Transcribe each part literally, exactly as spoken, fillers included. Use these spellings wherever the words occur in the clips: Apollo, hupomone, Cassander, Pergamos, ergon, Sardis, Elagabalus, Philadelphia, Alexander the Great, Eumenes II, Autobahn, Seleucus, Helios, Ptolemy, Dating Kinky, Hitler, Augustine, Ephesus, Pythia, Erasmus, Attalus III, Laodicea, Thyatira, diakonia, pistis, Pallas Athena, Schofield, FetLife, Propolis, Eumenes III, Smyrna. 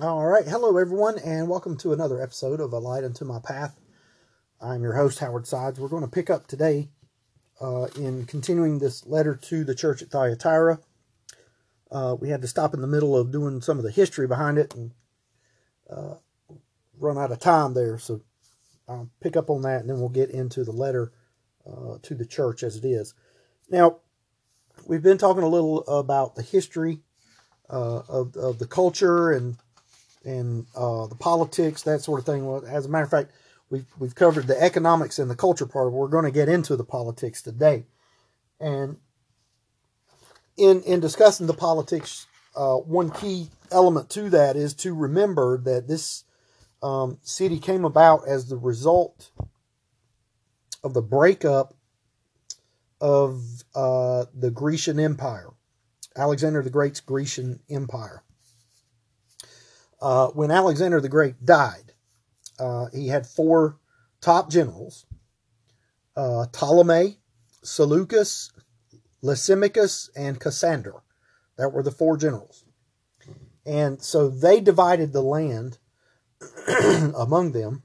All right, hello everyone, and welcome to another episode of A Light Unto My Path. I'm your host, Howard Sides. We're going to pick up today uh, in continuing this letter to the church at Thyatira. Uh, we had to stop in the middle of doing some of the history behind it and uh, run out of time there, so I'll pick up on that, and then we'll get into the letter uh, to the church as it is. Now, we've been talking a little about the history uh, of, of the culture and and uh, the politics, that sort of thing. Well, as a matter of fact, we've, we've covered the economics and the culture part. We're going to get into the politics today. And in, in discussing the politics, uh, one key element to that is to remember that this um, city came about as the result of the breakup of uh, the Grecian Empire, Alexander the Great's Grecian Empire. Uh, when Alexander the Great died, uh, he had four top generals, uh, Ptolemy, Seleucus, Lysimachus, and Cassander. That were the four generals. And so they divided the land among them.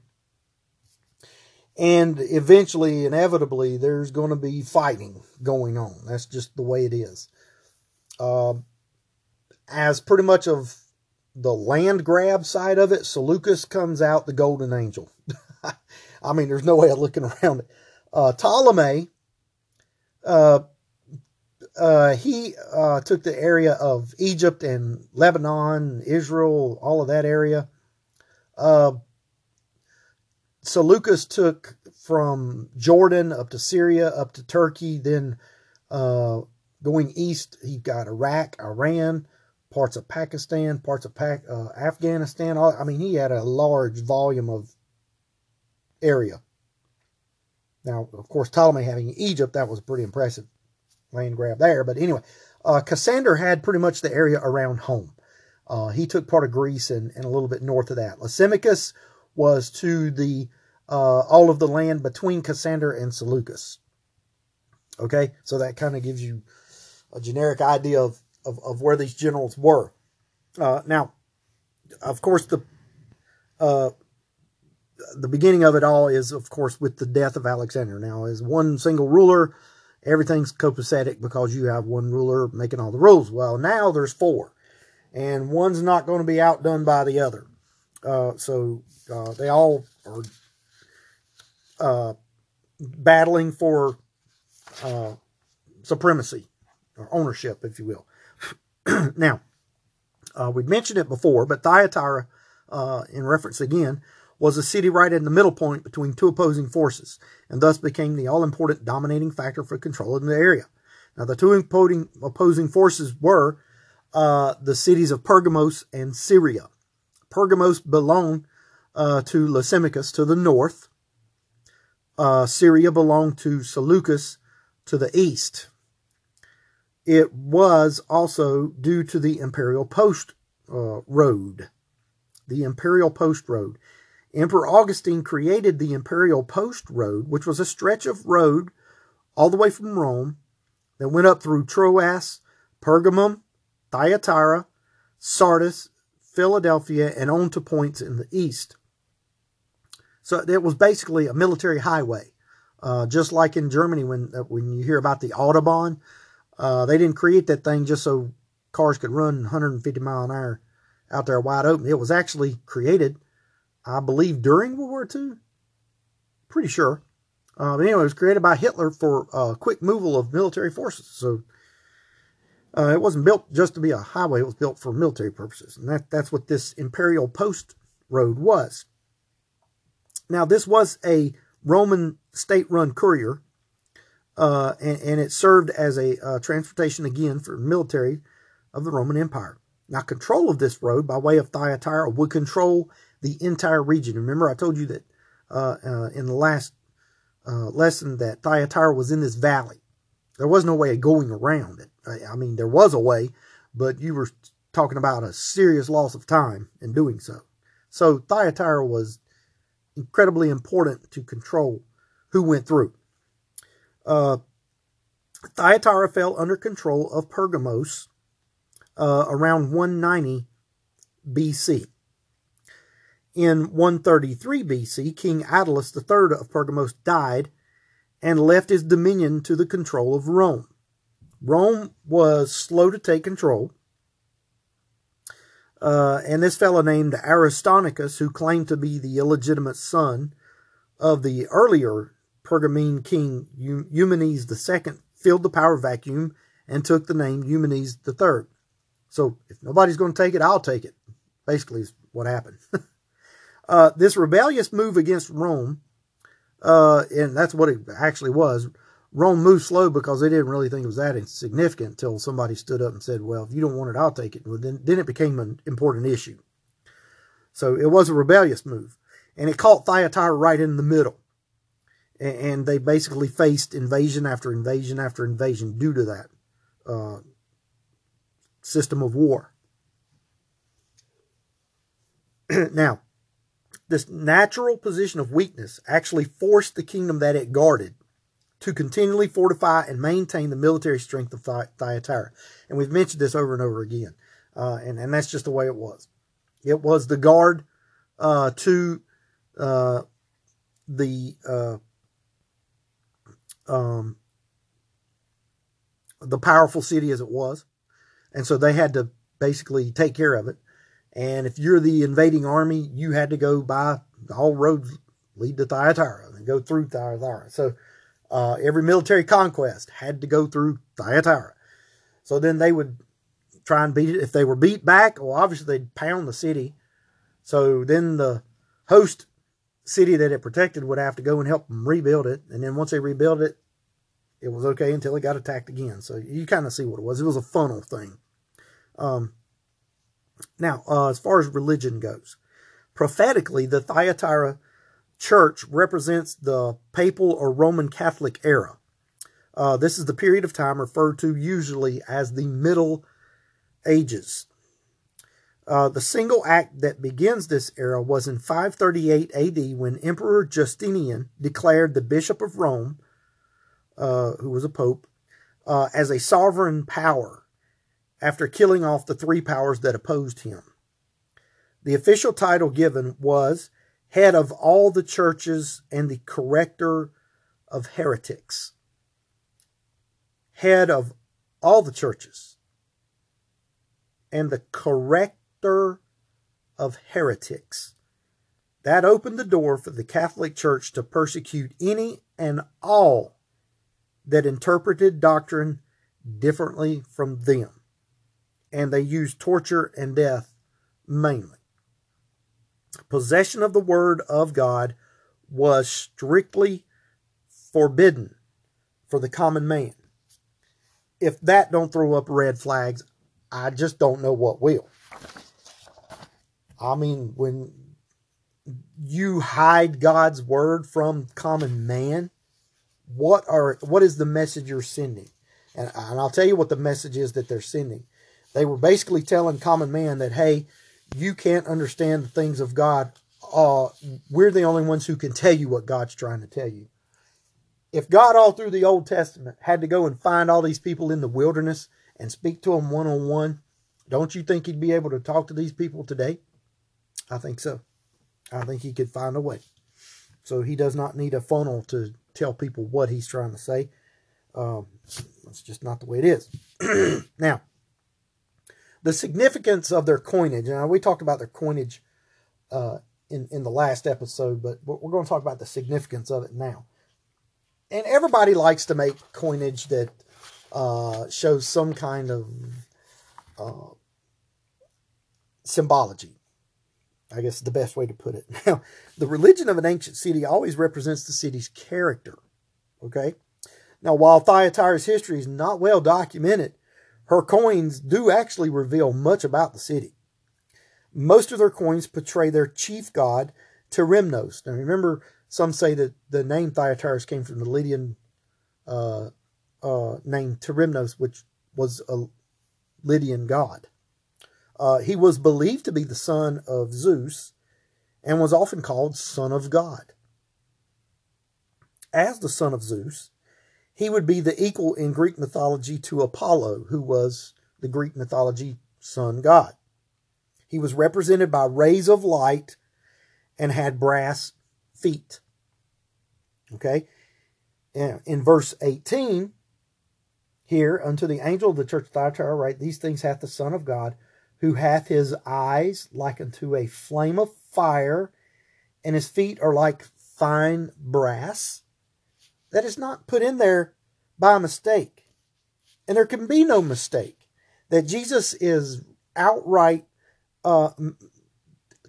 And eventually, inevitably, there's going to be fighting going on. That's just the way it is. Uh, as pretty much of the land grab side of it, Seleucus comes out the golden angel. I mean, there's no way of looking around it. Uh, Ptolemy, uh, uh, he uh, took the area of Egypt and Lebanon, Israel, all of that area. Uh, Seleucus took from Jordan up to Syria, up to Turkey, then uh, going east, he got Iraq, Iran, parts of Pakistan, parts of Pac- uh, Afghanistan. I mean, he had a large volume of area. Now, of course, Ptolemy having Egypt, that was a pretty impressive land grab there. But anyway, uh, Cassander had pretty much the area around home. Uh, he took part of Greece and, and a little bit north of that. Lysimachus was to the uh, all of the land between Cassander and Seleucus. Okay, so that kind of gives you a generic idea of Of, of where these generals were. Uh, now, of course, the uh, the beginning of it all is, of course, with the death of Alexander. Now, as one single ruler, everything's copacetic because you have one ruler making all the rules. Well, now there's four, and one's not going to be outdone by the other. Uh, so uh, they all are uh, battling for uh, supremacy or ownership, if you will. Now, uh, we've mentioned it before, but Thyatira, uh, in reference again, was a city right in the middle point between two opposing forces, and thus became the all-important dominating factor for control in the area. Now, the two opposing, opposing forces were uh, the cities of Pergamos and Syria. Pergamos belonged uh, to Lysimachus to the north. Uh, Syria belonged to Seleucus to the east. It was also due to the Imperial Post uh, Road. The Imperial Post Road. Emperor Augustine created the Imperial Post Road, which was a stretch of road all the way from Rome that went up through Troas, Pergamum, Thyatira, Sardis, Philadelphia, and on to points in the east. So it was basically a military highway. Uh, just like in Germany when, when you hear about the Autobahn. Uh, they didn't create that thing just so cars could run one hundred fifty miles an hour out there wide open. It was actually created, I believe, during World War Two. Pretty sure. Uh, but anyway, it was created by Hitler for uh, quick removal of military forces. So uh, it wasn't built just to be a highway. It was built for military purposes. And that, that's what this Imperial Post Road was. Now, this was a Roman state-run courier. Uh, and, and it served as a uh, transportation, again, for military of the Roman Empire. Now, control of this road by way of Thyatira would control the entire region. Remember, I told you that uh, uh, in the last uh, lesson that Thyatira was in this valley. There was no way of going around it. I, I mean, there was a way, but you were talking about a serious loss of time in doing so. So Thyatira was incredibly important to control who went through. Uh, Thyatira fell under control of Pergamos uh, around one ninety B C In one thirty-three B C, King Attalus the third of Pergamos died and left his dominion to the control of Rome. Rome was slow to take control. Uh, and this fellow named Aristonicus, who claimed to be the illegitimate son of the earlier Pergamene king Eumenes the second, filled the power vacuum and took the name Eumenes the third. So if nobody's going to take it, I'll take it, basically is what happened. uh, this rebellious move against Rome, uh, and that's what it actually was. Rome moved slow because they didn't really think it was that insignificant until somebody stood up and said, well, if you don't want it, I'll take it. Well, then, then it became an important issue. So it was a rebellious move. And it caught Thyatira right in the middle. And, and they basically faced invasion after invasion after invasion due to that uh, system of war. Now, this natural position of weakness actually forced the kingdom that it guarded to continually fortify and maintain the military strength of Thy Thyatira. And we've mentioned this over and over again. Uh, and, and that's just the way it was. It was the guard uh, to uh, the uh, um, the powerful city as it was. And so they had to basically take care of it. And if you're the invading army, you had to go by all roads lead to Thyatira and go through Thyatira. So Uh, every military conquest had to go through Thyatira. So then they would try and beat it. If they were beat back, well, obviously they'd pound the city. So then the host city that it protected would have to go and help them rebuild it. And then once they rebuilt it, it was okay until it got attacked again. So you kind of see what it was. It was a funnel thing. Um, now, uh, as far as religion goes, prophetically, the Thyatira Church represents the papal or Roman Catholic era. Uh, this is the period of time referred to usually as the Middle Ages. Uh, the single act that begins this era was in five thirty-eight A D when Emperor Justinian declared the Bishop of Rome, uh, who was a pope, uh, as a sovereign power after killing off the three powers that opposed him. The official title given was head of all the churches and the corrector of heretics. Head of all the churches and the corrector of heretics. That opened the door for the Catholic Church to persecute any and all that interpreted doctrine differently from them. And they used torture and death mainly. Possession of the word of God was strictly forbidden for the common man. If that don't throw up red flags, I just don't know what will. I mean, when you hide God's word from common man, what are what is the message you're sending? And, and I'll tell you what the message is that they're sending. They were basically telling common man that, hey, you can't understand the things of God. Uh, we're the only ones who can tell you what God's trying to tell you. If God all through the Old Testament had to go and find all these people in the wilderness and speak to them one-on-one, don't you think he'd be able to talk to these people today? I think so. I think he could find a way. So he does not need a funnel to tell people what he's trying to say. Um, that's just not the way it is. Now, the significance of their coinage, and we talked about their coinage uh, in, in the last episode, but we're going to talk about the significance of it now. And everybody likes to make coinage that uh, shows some kind of uh, symbology, I guess is the best way to put it. Now, the religion of an ancient city always represents the city's character, okay? Now, while Thyatira's history is not well documented, her coins do actually reveal much about the city. Most of their coins portray their chief god, Tyrimnos. Now remember, some say that the name Thyatira came from the Lydian uh, uh, name Tyrimnos, which was a Lydian god. Uh, he was believed to be the son of Zeus and was often called son of God. As the son of Zeus, he would be the equal in Greek mythology to Apollo, who was the Greek mythology sun god. He was represented by rays of light and had brass feet. Okay? In verse eighteen, here, unto the angel of the church of Thyatira write, these things hath the Son of God, who hath his eyes like unto a flame of fire, and his feet are like fine brass. That is not put in there by mistake. And there can be no mistake that Jesus is outright uh,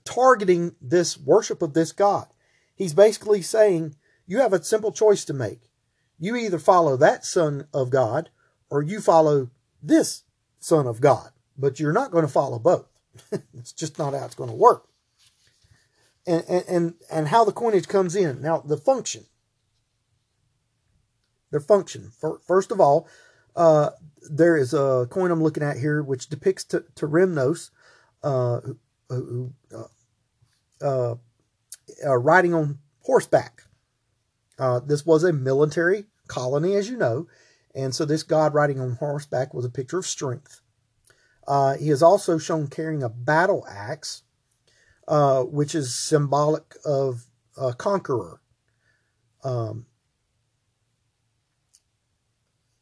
targeting this worship of this God. He's basically saying, you have a simple choice to make. You either follow that Son of God, or you follow this Son of God. But you're not going to follow both. It's just not how it's going to work. And, and, and how the coinage comes in. Now, the function. Their function. First of all, uh, there is a coin I'm looking at here which depicts Tyrimnos uh, uh, uh, uh, uh, riding on horseback. Uh, this was a military colony, as you know. And so this god riding on horseback was a picture of strength. Uh, he is also shown carrying a battle axe, uh, which is symbolic of a conqueror. Um,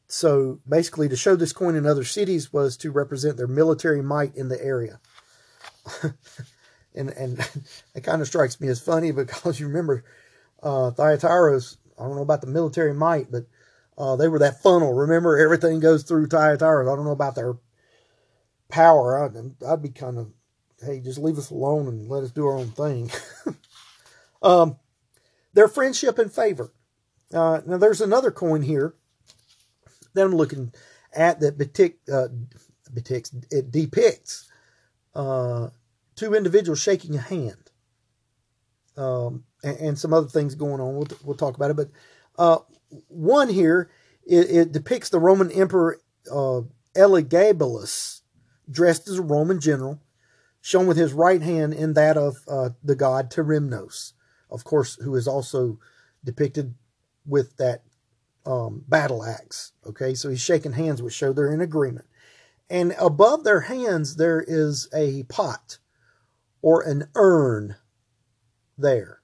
so basically, to show this coin in other cities was to represent their military might in the area. and and it kind of strikes me as funny because you remember uh, Thyatira's, I don't know about the military might, but uh, they were that funnel. Remember, everything goes through Thyatira's. I don't know about their power. I'd, I'd be kind of, hey, just leave us alone and let us do our own thing. um, their friendship and favor. Uh, now, there's another coin here that I'm looking at that betic, uh, betics, it depicts uh, two individuals shaking a hand um, and, and some other things going on. We'll, we'll talk about it. But uh, one here, it, it depicts the Roman Emperor uh, Elagabalus, dressed as a Roman general, shown with his right hand in that of uh, the god Tyrimnos, of course, who is also depicted with that um, battle axe. Okay, so he's shaking hands, which show they're in agreement. And above their hands, there is a pot or an urn there.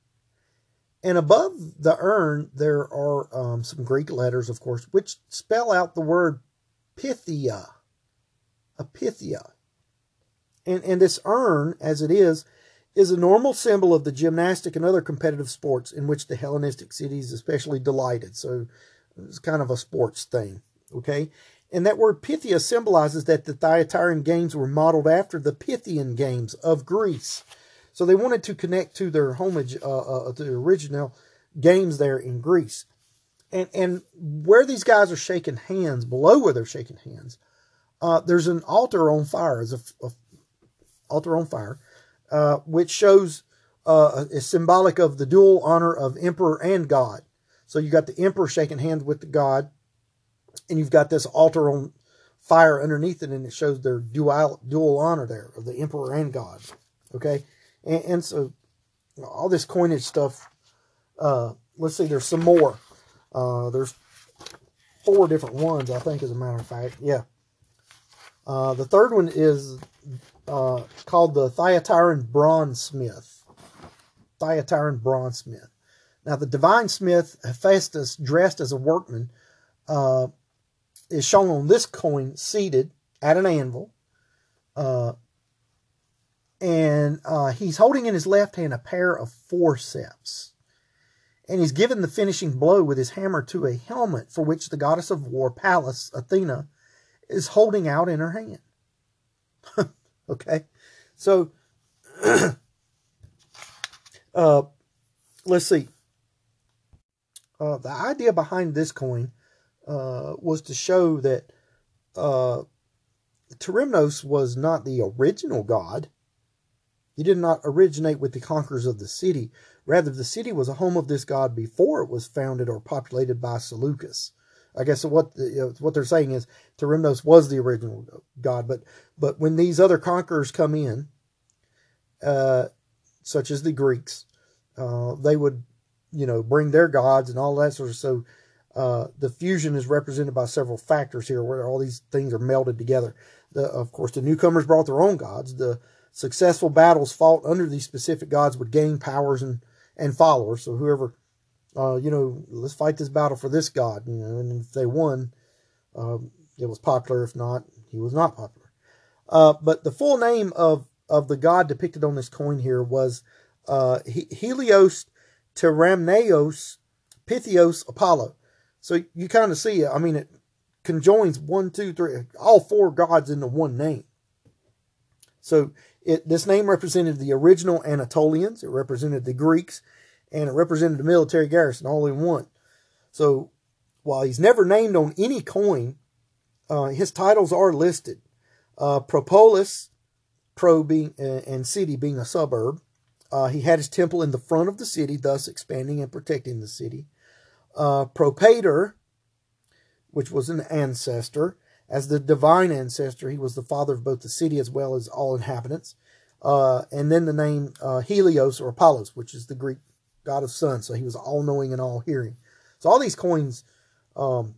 And above the urn, there are um, some Greek letters, of course, which spell out the word Pythia. A Pythia. And, and this urn, as it is, is a normal symbol of the gymnastic and other competitive sports in which the Hellenistic cities especially delighted. So it's kind of a sports thing, okay? And that word Pythia symbolizes that the Thyatiran games were modeled after the Pythian games of Greece. So they wanted to connect to their homage, uh, uh, to the original games there in Greece. And, and where these guys are shaking hands, below where they're shaking hands, Uh, there's an altar on fire, is a, a altar on fire, uh, which shows uh, is symbolic of the dual honor of emperor and god. So you got the emperor shaking hands with the god, and you've got this altar on fire underneath it, and it shows their dual dual honor there of the emperor and god. Okay, and, and so all this coinage stuff. Uh, let's see, there's some more. Uh, there's four different ones, I think, as a matter of fact. Yeah. Uh, the third one is uh, called the Thyatiran bronze smith. Thyatiran bronze smith. Now, the divine smith Hephaestus, dressed as a workman, uh, is shown on this coin seated at an anvil, uh, and uh, he's holding in his left hand a pair of forceps, and he's given the finishing blow with his hammer to a helmet for which the goddess of war Pallas Athena is holding out in her hand. Okay. So, uh, let's see. Uh, the idea behind this coin uh, was to show that uh, Tyrimnos was not the original god. He did not originate with the conquerors of the city. Rather, the city was a home of this god before it was founded or populated by Seleucus. I guess what the, you know, what they're saying is Tyrimnos was the original god, but but when these other conquerors come in, uh, such as the Greeks, uh, they would, you know, bring their gods and all that sort of. So uh, the fusion is represented by several factors here, where all these things are melded together. The, of course, the newcomers brought their own gods. The Successful battles fought under these specific gods would gain powers and, and followers. So whoever, uh, you know, let's fight this battle for this god, you know, and if they won, uh, it was popular. If not, he was not popular. Uh, but the full name of, of the god depicted on this coin here was uh, Helios, Tyrimnos, Pythios, Apollo. So you kind of see it. I mean, it conjoins one, two, three, all four gods into one name. So it, this name represented the original Anatolians, it represented the Greeks, and it represented the military garrison all in one. So while he's never named on any coin, uh, his titles are listed. Uh, Propolis, pro being, uh, and city being a suburb. Uh, he had his temple in the front of the city, thus expanding and protecting the city. Uh, Propator, which was an ancestor. As the divine ancestor, he was the father of both the city as well as all inhabitants. Uh, and then the name uh, Helios or Apollos, which is the Greek god of sun. So he was all-knowing and all-hearing. So all these coins um,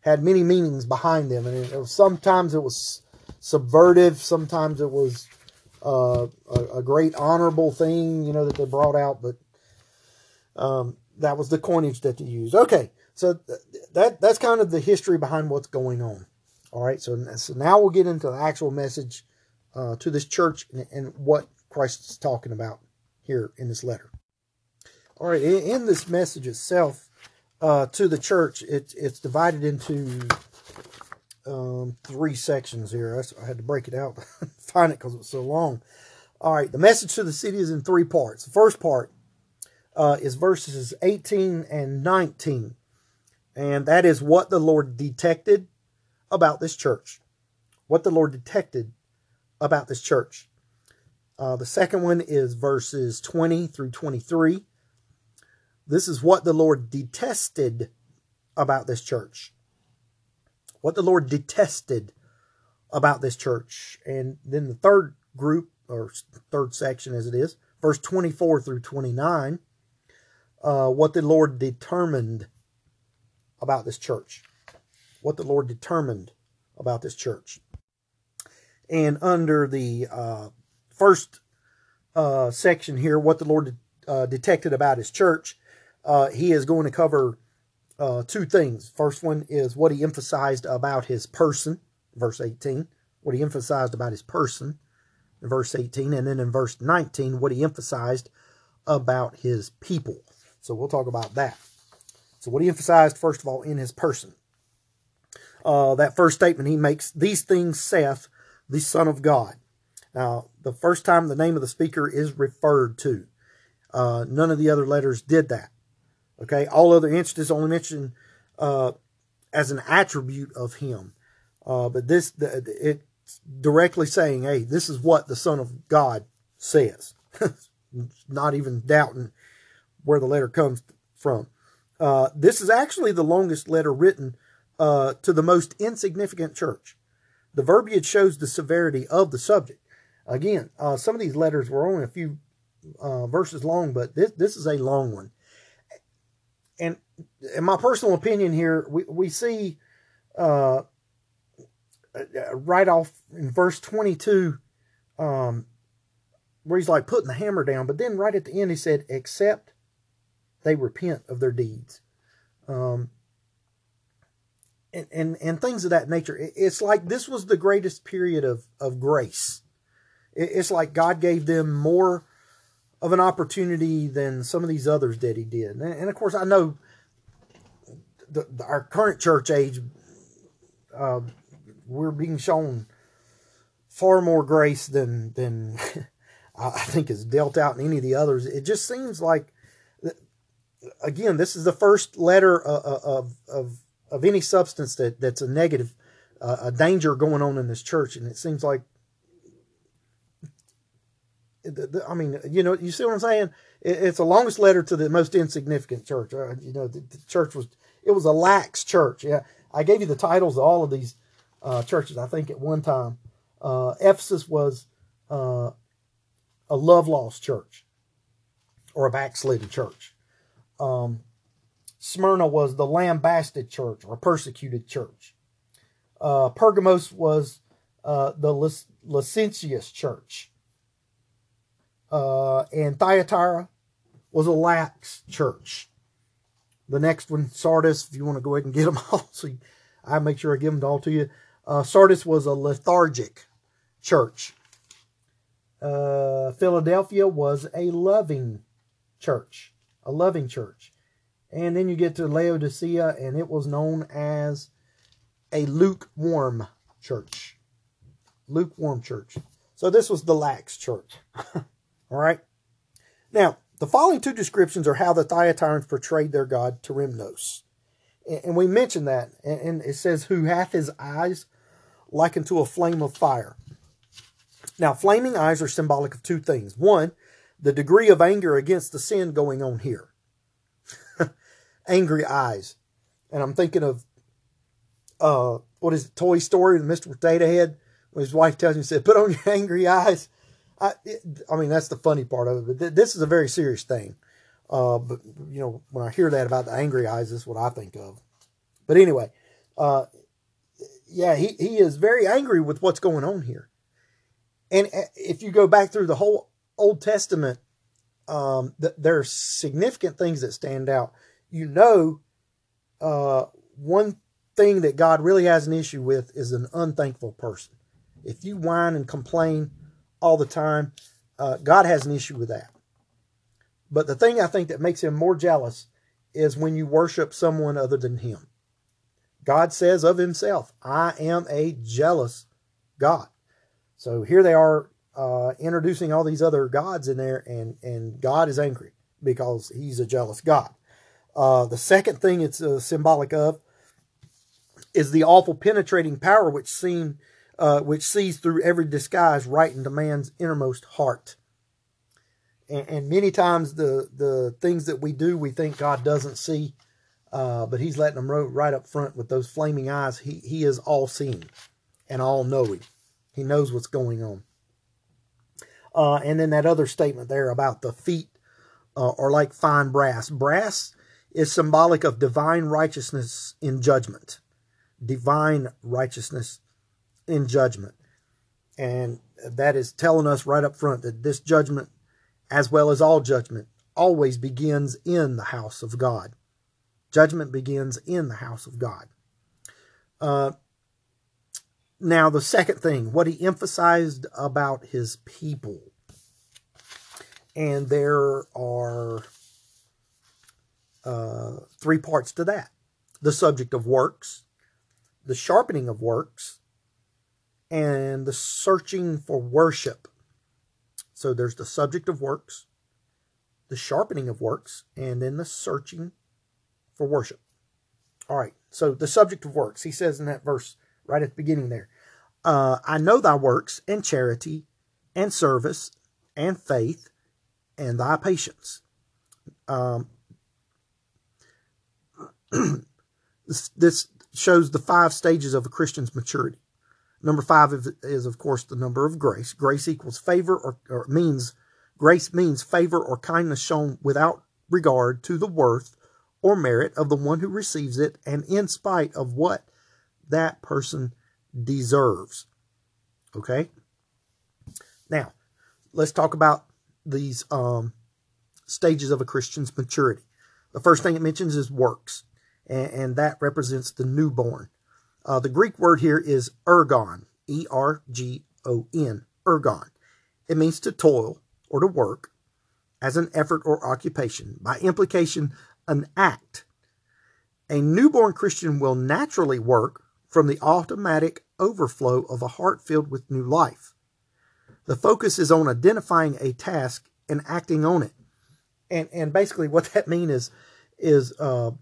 had many meanings behind them. And it, it was, sometimes it was subvertive. Sometimes it was uh, a, a great honorable thing, you know, that they brought out. But um, that was the coinage that they used. Okay, so th that that's kind of the history behind what's going on. All right, so, so now we'll get into the actual message uh, to this church and, and what Christ is talking about here in this letter. All right, in, in this message itself uh, to the church, it, it's divided into um, three sections here. I, I had to break it out and find it because it was so long. All right, the message to the city is in three parts. The first part uh, is verses eighteen and nineteen, and that is what the Lord detected about this church. What the Lord detected about this church. Uh, the second one is verses twenty through twenty-three. This is what the Lord detested about this church. What the Lord detested about this church. And then the third group, or third section as it is, verse twenty-four through twenty-nine, uh, what the Lord determined about this church. What the Lord determined about this church. And under the uh, first uh, section here, what the Lord de uh, detected about his church, uh, he is going to cover uh, two things. First one is what he emphasized about his person, verse eighteen. What he emphasized about his person, in verse eighteen. And then in verse nineteen, what he emphasized about his people. So we'll talk about that. So what he emphasized, first of all, in his person. Uh, that first statement he makes, these things saith the Son of God. Now, the first time the name of the speaker is referred to. Uh, none of the other letters did that. Okay, all other entities only mentioned uh, as an attribute of him. Uh, but this, it's directly saying, hey, this is what the Son of God says. Not even doubting where the letter comes from. Uh, this is actually the longest letter written Uh, to the most insignificant church. The verbiage shows the severity of the subject. Again, uh, some of these letters were only a few uh, verses long, but this, this is a long one. And in my personal opinion here, we, we see uh, right off in verse twenty-two, um, where he's like putting the hammer down, but then right at the end he said, except they repent of their deeds. Um, And, and, and things of that nature. It's like this was the greatest period of, of grace. It's like God gave them more of an opportunity than some of these others that he did. And, and of course, I know the, the, our current church age, uh, we're being shown far more grace than, than I think is dealt out in any of the others. It just seems like, again, this is the first letter of, of, of of any substance that, that's a negative, uh, a danger going on in this church. And it seems like, I mean, you know, you see what I'm saying? It's the longest letter to the most insignificant church. Uh, you know, the, the church was, it was a lax church. Yeah. I gave you the titles of all of these uh, churches, I think at one time. Uh, Ephesus was uh, a love-lost church or a backslidden church. Um, Smyrna was the lambasted church or persecuted church. Uh, Pergamos was uh, the licentious church. uh, and Thyatira was a lax church. The next one, Sardis, if you want to go ahead and get them all, so you, I make sure I give them all to you. Uh, Sardis was a lethargic church. Uh, Philadelphia was a loving church, a loving church. And then you get to Laodicea, and it was known as a lukewarm church. Lukewarm church. So this was the lax church. All right. Now, the following two descriptions are how the Thyatirans portrayed their god, Tyrimnos. And we mentioned that. And it says, who hath his eyes like unto a flame of fire. Now, flaming eyes are symbolic of two things. One, the degree of anger against the sin going on here. Angry eyes. And I'm thinking of, uh, what is it, Toy Story with Mister Potato Head? When his wife tells him, he said, put on your angry eyes. I, it, I mean, that's the funny part of it. But th this is a very serious thing. Uh, but, you know, when I hear that about the angry eyes, that's what I think of. But anyway, uh, yeah, he, he is very angry with what's going on here. And if you go back through the whole Old Testament, um, th there are significant things that stand out. You know, uh, one thing that God really has an issue with is an unthankful person. If you whine and complain all the time, uh, God has an issue with that. But the thing I think that makes him more jealous is when you worship someone other than him. God says of himself, I am a jealous God. So here they are uh, introducing all these other gods in there, and, and God is angry because he's a jealous God. Uh, the second thing it's uh, symbolic of is the awful penetrating power which seen, uh, which sees through every disguise right into man's innermost heart. And, and many times the, the things that we do, we think God doesn't see, uh, but he's letting them right up front with those flaming eyes. He, he is all-seeing and all-knowing. He knows what's going on. Uh, and then that other statement there about the feet uh, are like fine brass. Brass is symbolic of divine righteousness in judgment. Divine righteousness in judgment. And that is telling us right up front that this judgment, as well as all judgment, always begins in the house of God. Judgment begins in the house of God. Uh, now, the second thing, what he emphasized about his people. And there are uh, three parts to that. The subject of works, the sharpening of works, and the searching for worship. So there's the subject of works, the sharpening of works, and then the searching for worship. All right, so the subject of works. He says in that verse right at the beginning there, uh, I know thy works, and charity, and service, and faith, and thy patience. Um, this... this shows the five stages of a Christian's maturity. Number five is, is of course, the number of grace. Grace equals favor, or, or means, grace means favor or kindness shown without regard to the worth or merit of the one who receives it, and in spite of what that person deserves. Okay? Now, let's talk about these um, stages of a Christian's maturity. The first thing it mentions is works. And that represents the newborn. Uh, the Greek word here is ergon, E R G O N, ergon. It means to toil or to work as an effort or occupation. By implication, an act. A newborn Christian will naturally work from the automatic overflow of a heart filled with new life. The focus is on identifying a task and acting on it. And, and basically what that means is... is uh,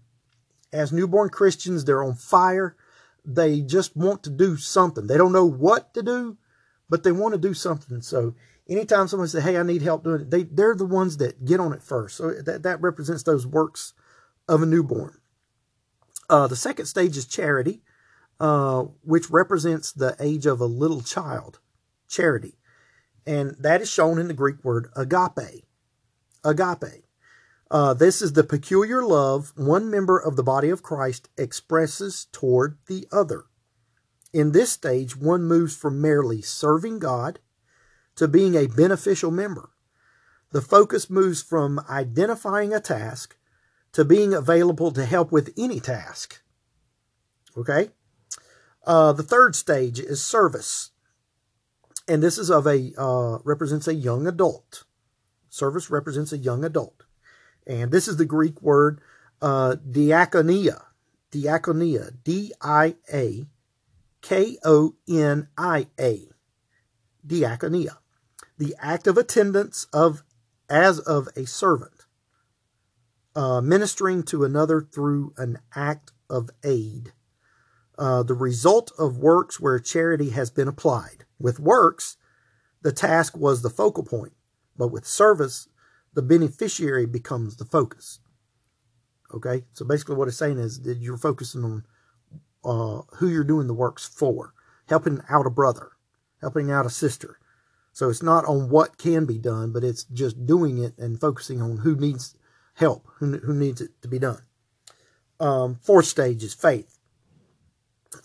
as newborn Christians, they're on fire. They just want to do something. They don't know what to do, but they want to do something. So anytime someone says, hey, I need help doing it, they, they're the ones that get on it first. So that, that represents those works of a newborn. Uh, the second stage is charity, uh, which represents the age of a little child, charity. And that is shown in the Greek word agape, agape. Uh, this is the peculiar love one member of the body of Christ expresses toward the other. In this stage, one moves from merely serving God to being a beneficial member. the focus moves from identifying a task to being available to help with any task. Okay? Uh, the third stage is service. And this is of a, uh, represents a young adult. Service represents a young adult. And this is the Greek word uh, diakonia. Diakonia. D I A K O N I A. Diakonia. The active attendance of, as of a servant. Uh, ministering to another through an act of aid. Uh, the result of works where charity has been applied. With works, the task was the focal point, but with service, the beneficiary becomes the focus. Okay, so basically what it's saying is that you're focusing on uh, who you're doing the works for, helping out a brother, helping out a sister. So it's not on what can be done, but it's just doing it and focusing on who needs help, who, who needs it to be done. Um, fourth stage is faith.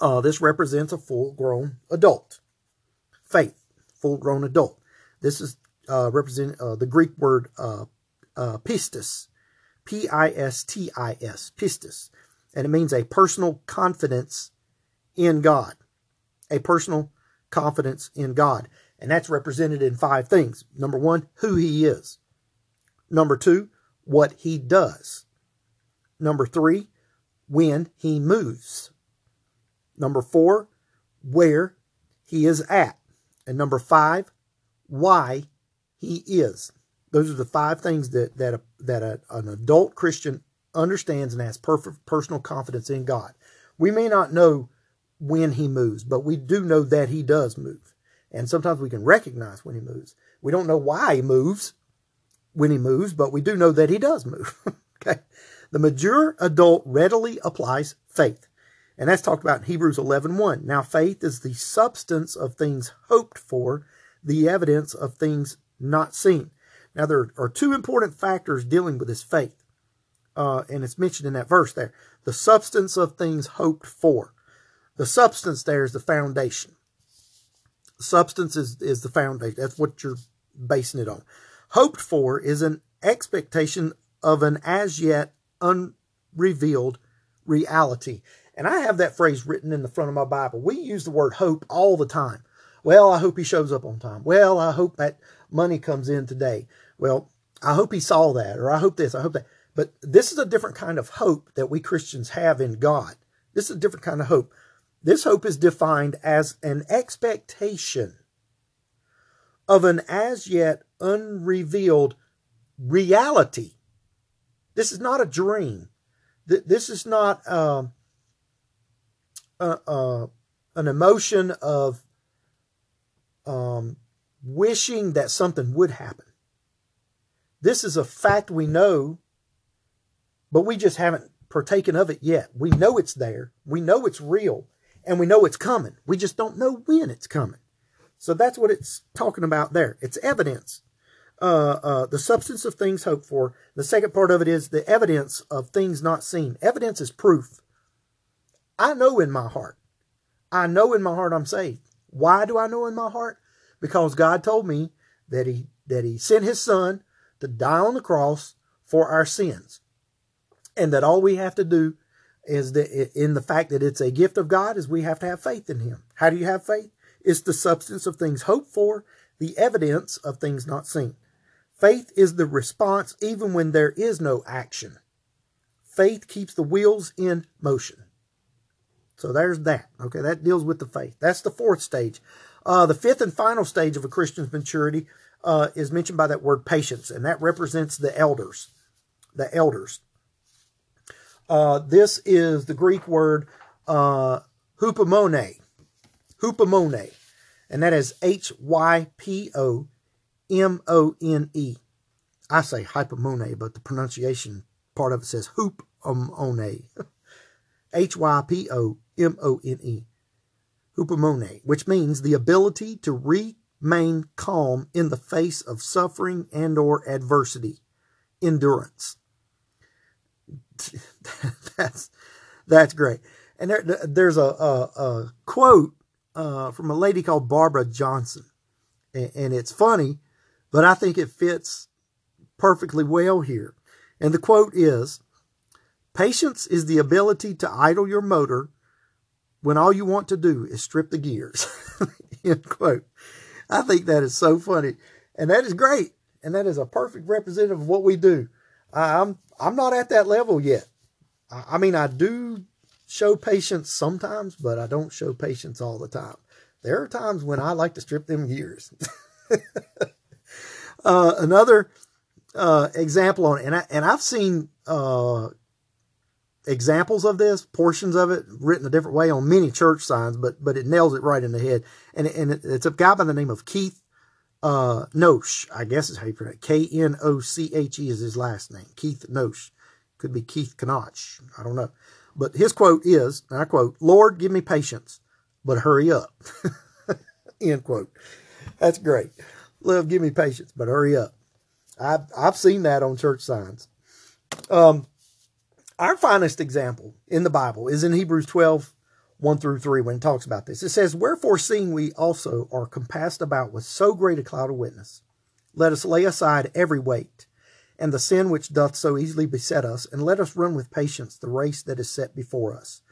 Uh, this represents a full-grown adult. Faith, full-grown adult. This is uh, represent uh, the Greek word uh, uh, pistis, P I S T I S, pistis. And it means a personal confidence in God. A personal confidence in God. And that's represented in five things. Number one, who he is. Number two, what he does. Number three, when he moves. Number four, where he is at. And number five, why he is. Those are the five things that, that, a, that a, an adult Christian understands and has perfect personal confidence in God. We may not know when he moves, but we do know that he does move. And sometimes we can recognize when he moves. We don't know why he moves when he moves, but we do know that he does move. Okay. The mature adult readily applies faith. And that's talked about in Hebrews eleven one. Now, faith is the substance of things hoped for, the evidence of things not seen. Now, there are two important factors dealing with this faith. Uh, and it's mentioned in that verse there. The substance of things hoped for. The substance there is the foundation. Substance is, is the foundation. That's what you're basing it on. Hoped for is an expectation of an as yet unrevealed reality. And I have that phrase written in the front of my Bible. We use the word hope all the time. Well, I hope he shows up on time. Well, I hope that money comes in today. Well, I hope he saw that, or I hope this, I hope that. But this is a different kind of hope that we Christians have in God. This is a different kind of hope. This hope is defined as an expectation of an as yet unrevealed reality. This is not a dream. This is not... Uh, Uh, uh, an emotion of um, wishing that something would happen. This is a fact we know, but we just haven't partaken of it yet. We know it's there. We know it's real, and we know it's coming. We just don't know when it's coming. So that's what it's talking about there. It's evidence. Uh, uh, the substance of things hoped for. The second part of it is the evidence of things not seen. Evidence is proof. I know in my heart. I know in my heart I'm saved. Why do I know in my heart? Because God told me that he, that he sent his son to die on the cross for our sins. And that all we have to do is that in the fact that it's a gift of God is we have to have faith in him. How do you have faith? It's the substance of things hoped for, the evidence of things not seen. Faith is the response even when there is no action. Faith keeps the wheels in motion. So there's that. Okay, that deals with the faith. That's the fourth stage. Uh, the fifth and final stage of a Christian's maturity uh, is mentioned by that word patience, and that represents the elders. The elders. Uh, this is the Greek word uh, hupomone. Hupomone. And that is H Y P O M O N E. I say hypomone, but the pronunciation part of it says hupomone. H Y P O M O N E, hupomone, which means the ability to remain calm in the face of suffering and or adversity, endurance. that's, that's great. And there, there's a, a, a quote uh, from a lady called Barbara Johnson, and, and it's funny, but I think it fits perfectly well here. And the quote is, "Patience is the ability to idle your motor when all you want to do is strip the gears." End quote. I think that is so funny. And that is great. And that is a perfect representative of what we do. I'm, I'm not at that level yet. I, I mean, I do show patience sometimes, but I don't show patience all the time. There are times when I like to strip them gears. uh, another uh, example on, and, I, and I've seen uh, examples of this, portions of it, written a different way on many church signs, but but it nails it right in the head. And, and it, it's a guy by the name of Keith uh, Noche, I guess is how you pronounce it. K N O C H E is his last name, Keith Noche. Could be Keith Knoche, I don't know. But his quote is, and I quote, "Lord, give me patience, but hurry up." End quote. That's great. Love, give me patience, but hurry up. I've, I've seen that on church signs. Um, our finest example in the Bible is in Hebrews twelve, one through three, when it talks about this. It says, "Wherefore, seeing we also are compassed about with so great a cloud of witness, let us lay aside every weight, and the sin which doth so easily beset us, and let us run with patience the race that is set before us,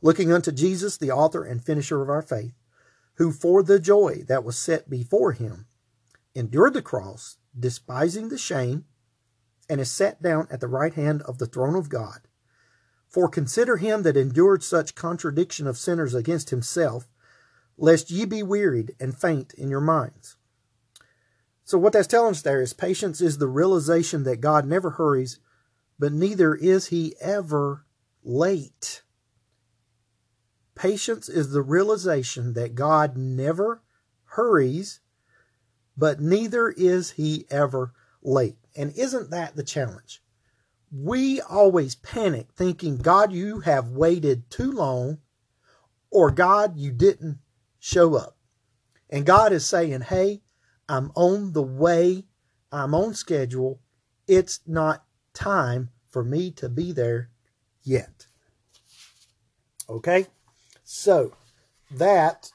looking unto Jesus, the author and finisher of our faith, who for the joy that was set before him endured the cross, despising the shame, and is sat down at the right hand of the throne of God. For consider him that endured such contradiction of sinners against himself, lest ye be wearied and faint in your minds." So what that's telling us there is patience is the realization that God never hurries, but neither is he ever late. Patience is the realization that God never hurries, but neither is he ever late. And isn't that the challenge? We always panic thinking, God, you have waited too long, or God, you didn't show up. And God is saying, hey, I'm on the way. I'm on schedule. It's not time for me to be there yet. Okay? So, that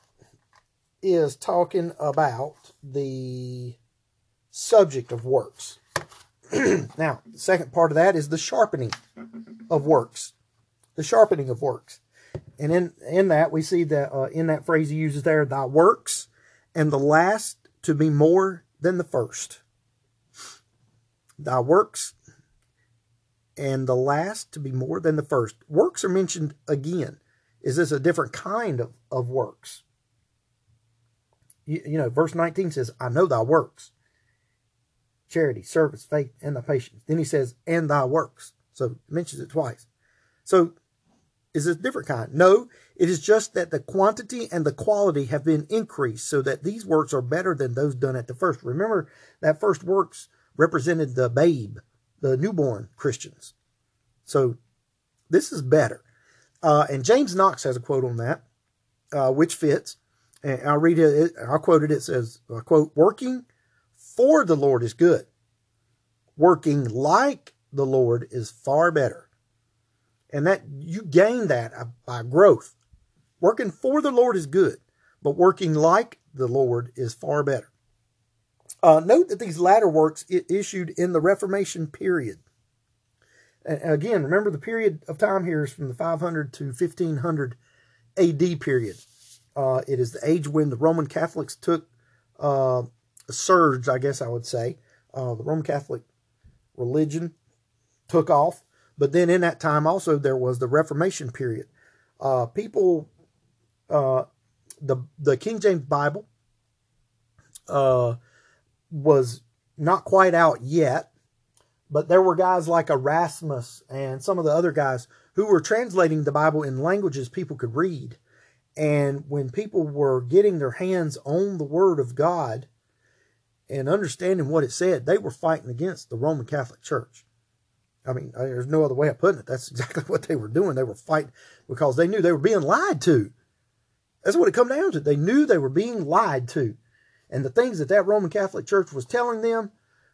is talking about the subject of works. Now, the second part of that is the sharpening of works. The sharpening of works. And in, in that, we see that uh, in that phrase he uses there, thy works, and the last to be more than the first. Thy works and the last to be more than the first. Works are mentioned again. Is this a different kind of, of works? You, you know, verse nineteen says, I know thy works. Charity, service, faith, and thy patience. Then he says, and thy works. So he mentions it twice. So is this a different kind? No. It is just that the quantity and the quality have been increased so that these works are better than those done at the first. Remember, that first works represented the babe, the newborn Christians. So this is better. Uh, and James Knox has a quote on that, uh, which fits. And I'll read it. I'll quote it. It says, I quote, "Working for the Lord is good. Working like the Lord is far better." And that you gain that by growth. Working for the Lord is good, but working like the Lord is far better. Uh, note that these latter works issued in the Reformation period. And again, remember the period of time here is from the five hundred to fifteen hundred A D period. Uh, it is the age when the Roman Catholics took uh, a surge, I guess I would say. Uh, the Roman Catholic religion took off. But then in that time also there was the Reformation period. Uh, people... Uh, the the King James Bible uh, was not quite out yet, but there were guys like Erasmus and some of the other guys who were translating the Bible in languages people could read. And when people were getting their hands on the Word of God and understanding what it said, they were fighting against the Roman Catholic Church. I mean, there's no other way of putting it. That's exactly what they were doing. They were fighting because they knew they were being lied to. That's what it come down to. They knew they were being lied to. And the things that that Roman Catholic Church was telling them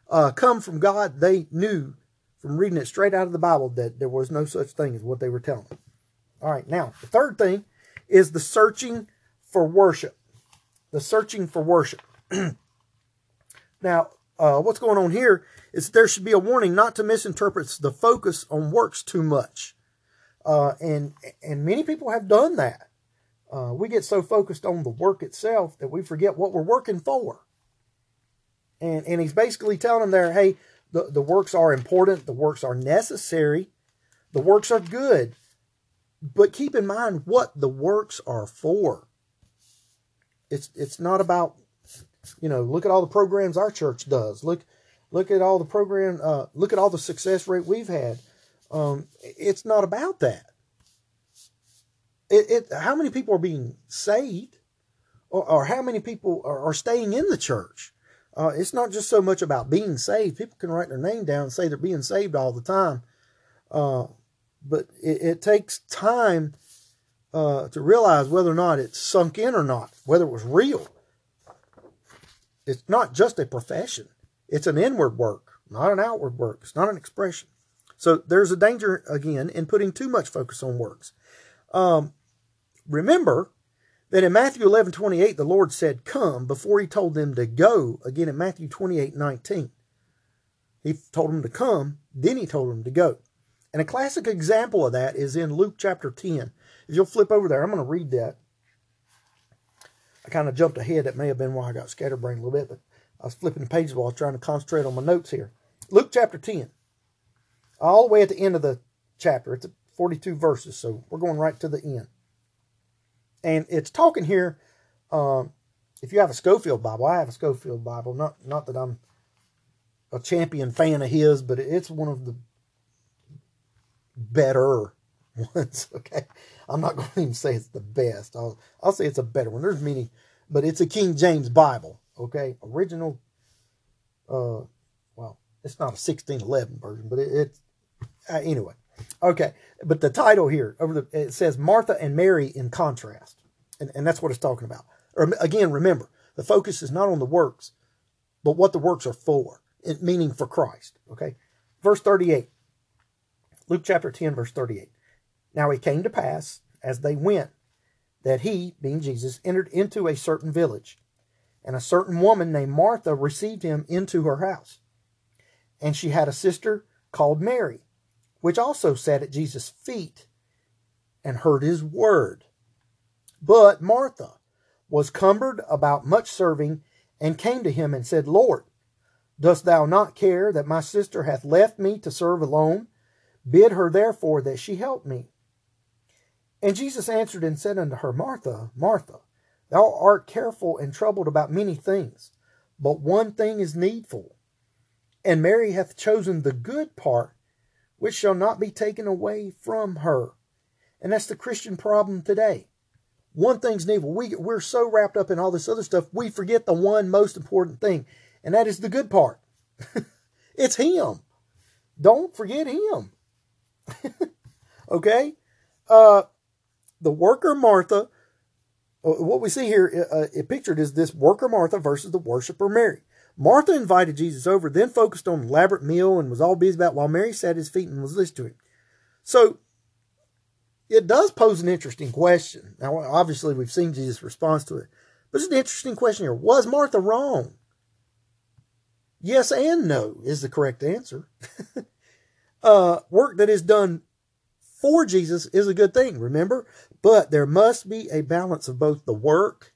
uh, come from God. They knew from reading it straight out of the Bible that there was no such thing as what they were telling them. All right, now, the third thing is the searching for worship. The searching for worship. Now, uh, what's going on here is that there should be a warning not to misinterpret the focus on works too much. Uh, and, and many people have done that. Uh, we get so focused on the work itself that we forget what we're working for. And, and he's basically telling them there, hey, the, the works are important. The works are necessary. The works are good. But keep in mind what the works are for. It's it's not about, you know, look at all the programs our church does. Look look at all the program. Uh, look at all the success rate we've had. Um, it's not about that. It, it how many people are being saved, or, or how many people are, are staying in the church? Uh, it's not just so much about being saved. People can write their name down and say they're being saved all the time, uh, but it, it takes time. Uh, to realize whether or not it's sunk in or not, whether it was real. It's not just a profession. It's an inward work, not an outward work. It's not an expression. So there's a danger, again, in putting too much focus on works. Um, remember that in Matthew eleven twenty-eight, the Lord said, come, before he told them to go. Again, in Matthew twenty-eight nineteen, he told them to come, then he told them to go. And a classic example of that is in Luke chapter ten. If you'll flip over there, I'm going to read that. I kind of jumped ahead. That may have been why I got scatterbrained a little bit, but I was flipping the pages while I was trying to concentrate on my notes here. Luke chapter ten, all the way at the end of the chapter. It's forty-two verses, so we're going right to the end. And it's talking here, um, if you have a Schofield Bible, I have a Schofield Bible. Not, not that I'm a champion fan of his, but it's one of the better ones, okay? I'm not going to even say it's the best. I'll, I'll say it's a better one. There's many, but it's a King James Bible, okay? Original, uh, well, it's not a sixteen eleven version, but it, it's, uh, anyway. Okay, but the title here, over the it says Martha and Mary in contrast, and, and that's what it's talking about. Or, again, remember, the focus is not on the works, but what the works are for, it, meaning for Christ, okay? Verse thirty-eight, Luke chapter ten, verse thirty-eight. Now it came to pass, as they went, that he, being Jesus, entered into a certain village. And a certain woman named Martha received him into her house. And she had a sister called Mary, which also sat at Jesus' feet and heard his word. But Martha was cumbered about much serving, and came to him and said, Lord, dost thou not care that my sister hath left me to serve alone? Bid her therefore that she help me. And Jesus answered and said unto her, Martha, Martha, thou art careful and troubled about many things, but one thing is needful. And Mary hath chosen the good part, which shall not be taken away from her. And that's the Christian problem today. One thing's needful. We, we're so wrapped up in all this other stuff, we forget the one most important thing, and that is the good part. It's him. Don't forget him. Okay? Uh... The worker Martha, what we see here, uh, it pictured is this worker Martha versus the worshiper Mary. Martha invited Jesus over, then focused on an elaborate meal and was all busy about, while Mary sat at his feet and was listening to him. So it does pose an interesting question. Now, obviously, we've seen Jesus' response to it, but it's an interesting question here. Was Martha wrong? Yes and no is the correct answer. uh, work that is done for Jesus is a good thing, remember? But there must be a balance of both the work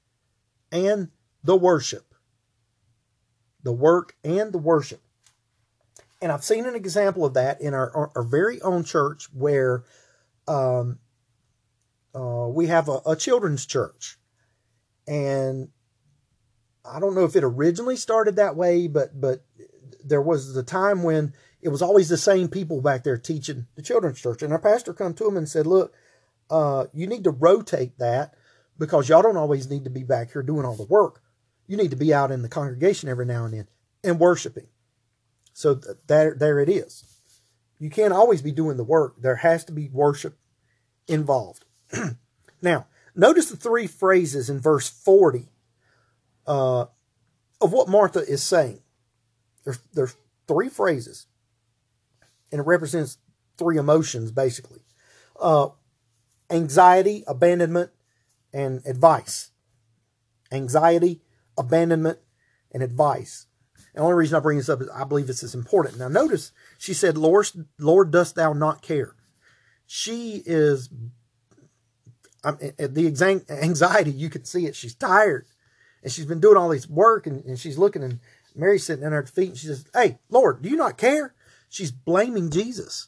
and the worship. The work and the worship. And I've seen an example of that in our, our, our very own church where um, uh, we have a, a children's church. And I don't know if it originally started that way, but but there was the time when it was always the same people back there teaching the children's church. And our pastor come to him and said, look, uh, you need to rotate that because y'all don't always need to be back here doing all the work. You need to be out in the congregation every now and then and worshiping. So th there, there it is. You can't always be doing the work. There has to be worship involved. Now, notice the three phrases in verse forty uh, of what Martha is saying. There's, there's three phrases. And it represents three emotions, basically. Uh, anxiety, abandonment, and advice. Anxiety, abandonment, and advice. The only reason I bring this up is I believe this is important. Now notice, she said, Lord, Lord, dost thou not care? She is, I'm, the anxiety, you can see it. She's tired. And she's been doing all this work, and, and she's looking, and Mary's sitting at her feet, and she says, hey, Lord, do you not care? She's blaming Jesus.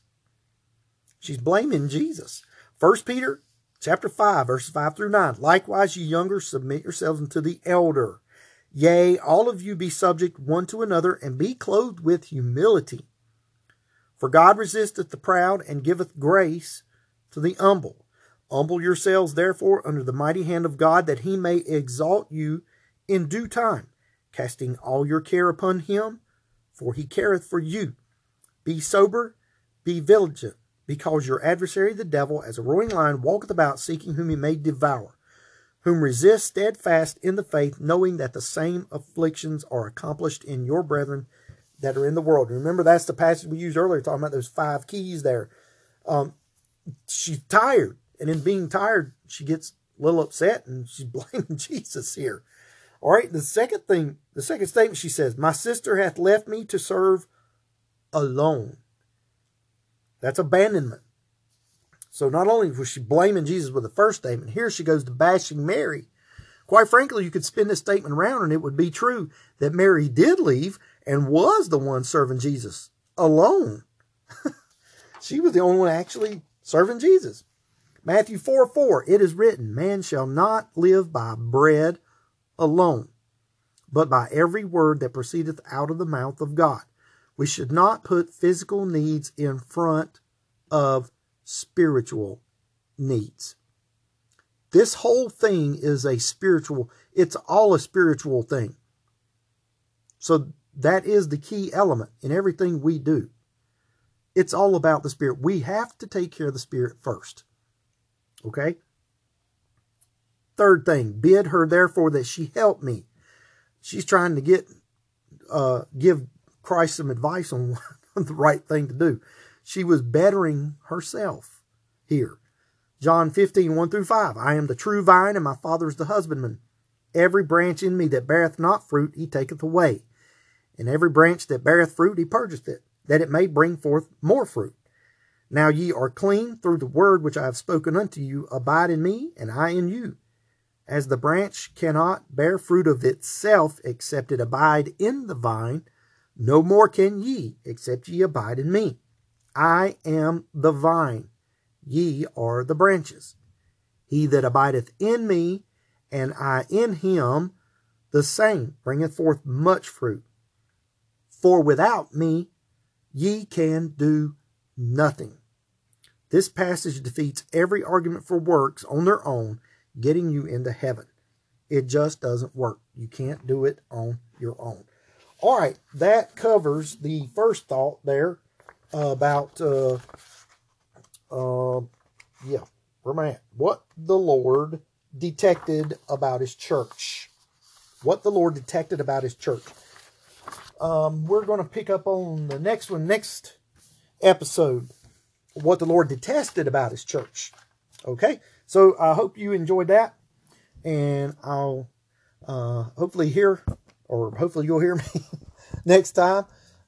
She's blaming Jesus. First Peter chapter five, verses five through nine. Likewise, you younger, submit yourselves unto the elder. Yea, all of you be subject one to another, and be clothed with humility. For God resisteth the proud, and giveth grace to the humble. Humble yourselves, therefore, under the mighty hand of God, that he may exalt you in due time, casting all your care upon him, for he careth for you. Be sober, be vigilant, because your adversary the devil, as a roaring lion, walketh about, seeking whom he may devour, whom resist steadfast in the faith, knowing that the same afflictions are accomplished in your brethren that are in the world. Remember, that's the passage we used earlier, talking about those five keys there. Um, she's tired, and in being tired, she gets a little upset, and she's blaming Jesus here. All right, the second thing, the second statement she says, my sister hath left me to serve alone. That's abandonment. So not only was she blaming Jesus with the first statement, here she goes to bashing Mary. Quite frankly, you could spin this statement around, and it would be true that Mary did leave and was the one serving Jesus alone. She was the only one actually serving Jesus. Matthew four four, it is written, man shall not live by bread alone, but by every word that proceedeth out of the mouth of God. We should not put physical needs in front of spiritual needs. This whole thing is a spiritual, it's all a spiritual thing. So that is the key element in everything we do. It's all about the spirit. We have to take care of the spirit first. Okay? Third thing, bid her therefore that she help me. She's trying to get, uh, give Christ some advice on the right thing to do. She was bettering herself here. John fifteen, one through five. I am the true vine, and my Father is the husbandman. Every branch in me that beareth not fruit, he taketh away. And every branch that beareth fruit, he purgeth it, that it may bring forth more fruit. Now ye are clean through the word which I have spoken unto you. Abide in me, and I in you. As the branch cannot bear fruit of itself, except it abide in the vine, no more can ye, except ye abide in me. I am the vine, ye are the branches. He that abideth in me, and I in him, the same bringeth forth much fruit. For without me, ye can do nothing. This passage defeats every argument for works on their own, getting you into heaven. It just doesn't work. You can't do it on your own. All right, that covers the first thought there about, uh, uh, yeah, where am I at? What the Lord detected about his church. What the Lord detected about his church. Um, we're going to pick up on the next one, next episode, what the Lord detested about his church. Okay, so I hope you enjoyed that, and I'll uh, hopefully hear... or hopefully you'll hear me next time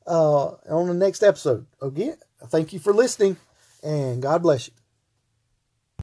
uh, on the next episode. Again, thank you for listening, and God bless you.